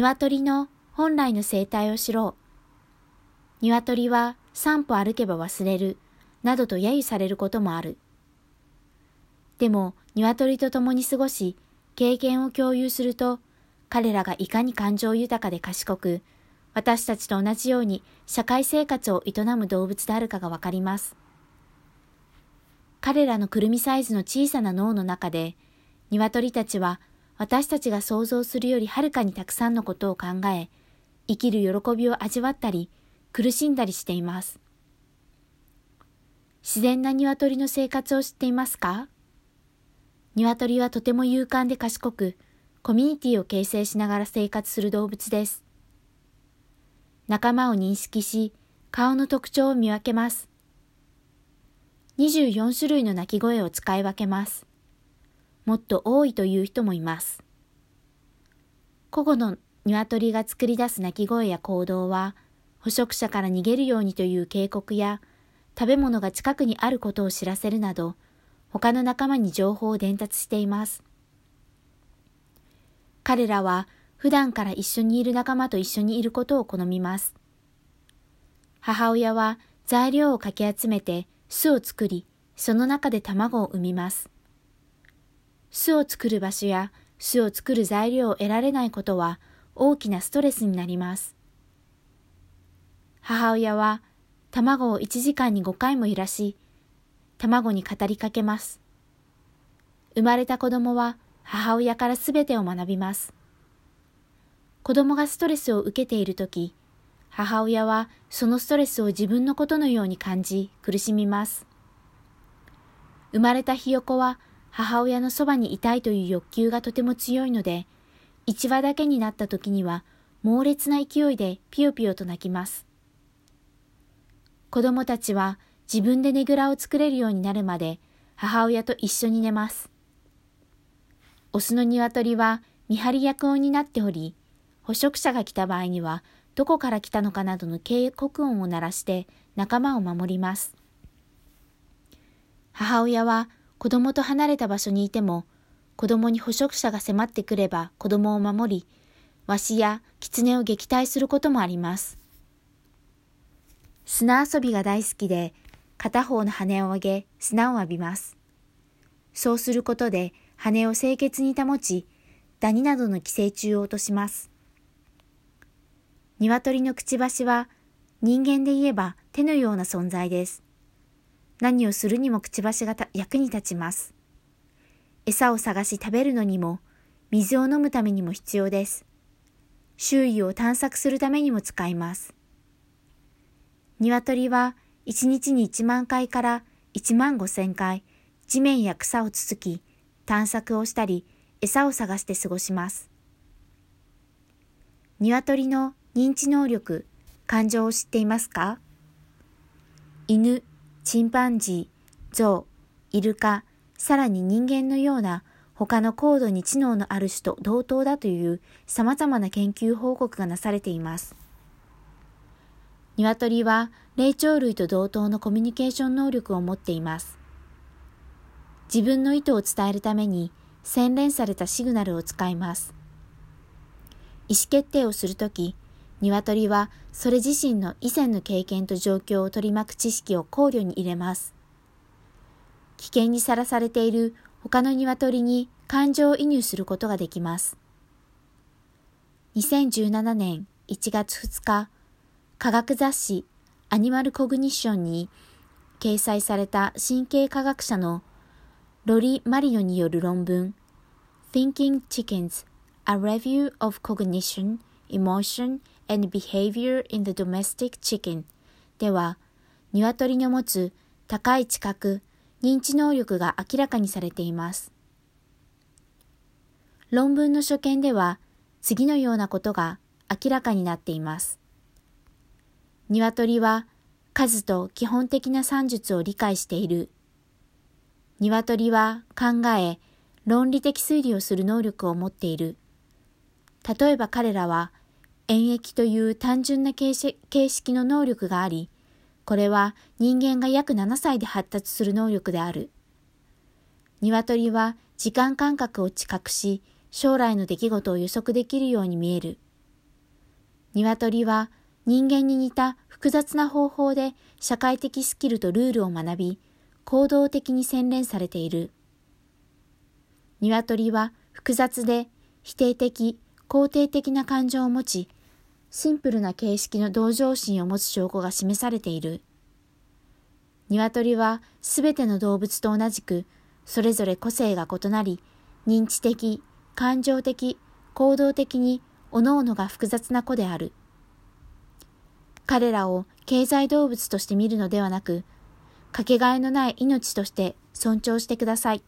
鶏の本来の生態を知ろう。鶏は三歩歩けば忘れる、などと揶揄されることもある。でも、鶏と共に過ごし、経験を共有すると、彼らがいかに感情豊かで賢く、私たちと同じように社会生活を営む動物であるかがわかります。彼らのくるみサイズの小さな脳の中で、鶏たちは私たちが想像するよりはるかにたくさんのことを考え、生きる喜びを味わったり、苦しんだりしています。自然な鶏の生活を知っていますか？鶏はとても勇敢で賢く、コミュニティを形成しながら生活する動物です。仲間を認識し、顔の特徴を見分けます。24種類の鳴き声を使い分けます。もっと多いという人もいます。個々の鶏が作り出す鳴き声や行動は、捕食者から逃げるようにという警告や、食べ物が近くにあることを知らせるなど、他の仲間に情報を伝達しています。彼らは普段から一緒にいる仲間と一緒にいることを好みます。母親は材料をかき集めて巣を作り、その中で卵を産みます。巣を作る場所や巣を作る材料を得られないことは大きなストレスになります。母親は卵を1時間に5回も揺らし、卵に語りかけます。生まれた子供は母親からすべてを学びます。子供がストレスを受けているとき、母親はそのストレスを自分のことのように感じ、苦しみます。生まれたひよこは母親のそばにいたいという欲求がとても強いので、1羽だけになったときには猛烈な勢いでピヨピヨと鳴きます。子供たちは自分でねぐらを作れるようになるまで母親と一緒に寝ます。オスの鶏は見張り役を担っており、捕食者が来た場合にはどこから来たのかなどの警告音を鳴らして仲間を守ります。母親は子供と離れた場所にいても、子供に捕食者が迫ってくれば子供を守り、ワシやキツネを撃退することもあります。砂遊びが大好きで、片方の羽を上げ砂を浴びます。そうすることで、羽を清潔に保ち、ダニなどの寄生虫を落とします。鶏のくちばしは、人間で言えば手のような存在です。何をするにもくちばしが役に立ちます。餌を探し食べるのにも、水を飲むためにも必要です。周囲を探索するためにも使います。鶏は、1日に1万回から1万5千回、地面や草をつつき、探索をしたり、餌を探して過ごします。鶏の認知能力、感情を知っていますか？犬、チンパンジー、ゾウ、イルカ、さらに人間のような他の高度に知能のある種と同等だという様々な研究報告がなされています。鶏は霊長類と同等のコミュニケーション能力を持っています。自分の意図を伝えるために洗練されたシグナルを使います。意思決定をするとき、鶏はそれ自身の以前の経験と状況を取り巻く知識を考慮に入れます。危険にさらされている他の鶏に感情を移入することができます。2017年1月2日、科学雑誌アニマルコグニッションに掲載された神経科学者のロリ・マリノによる論文 Thinking Chickens, A Review of Cognition, Emotion and Behavior in the Domestic Chicken では、鶏の持つ高い知覚、認知能力が明らかにされています。論文の所見では、次のようなことが明らかになっています。鶏は数と基本的な算術を理解している。鶏は考え、論理的推理をする能力を持っている。例えば彼らは、演疫という単純な形式の能力があり、これは人間が約7歳で発達する能力である。鶏は時間感覚を知覚し、将来の出来事を予測できるように見える。鶏は人間に似た複雑な方法で社会的スキルとルールを学び、行動的に洗練されている。鶏は複雑で否定的、肯定的な感情を持ち、シンプルな形式の同情心を持つ証拠が示されている。鶏はすべての動物と同じく、それぞれ個性が異なり、認知的、感情的、行動的に各々が複雑な個である。彼らを経済動物として見るのではなく、かけがえのない命として尊重してください。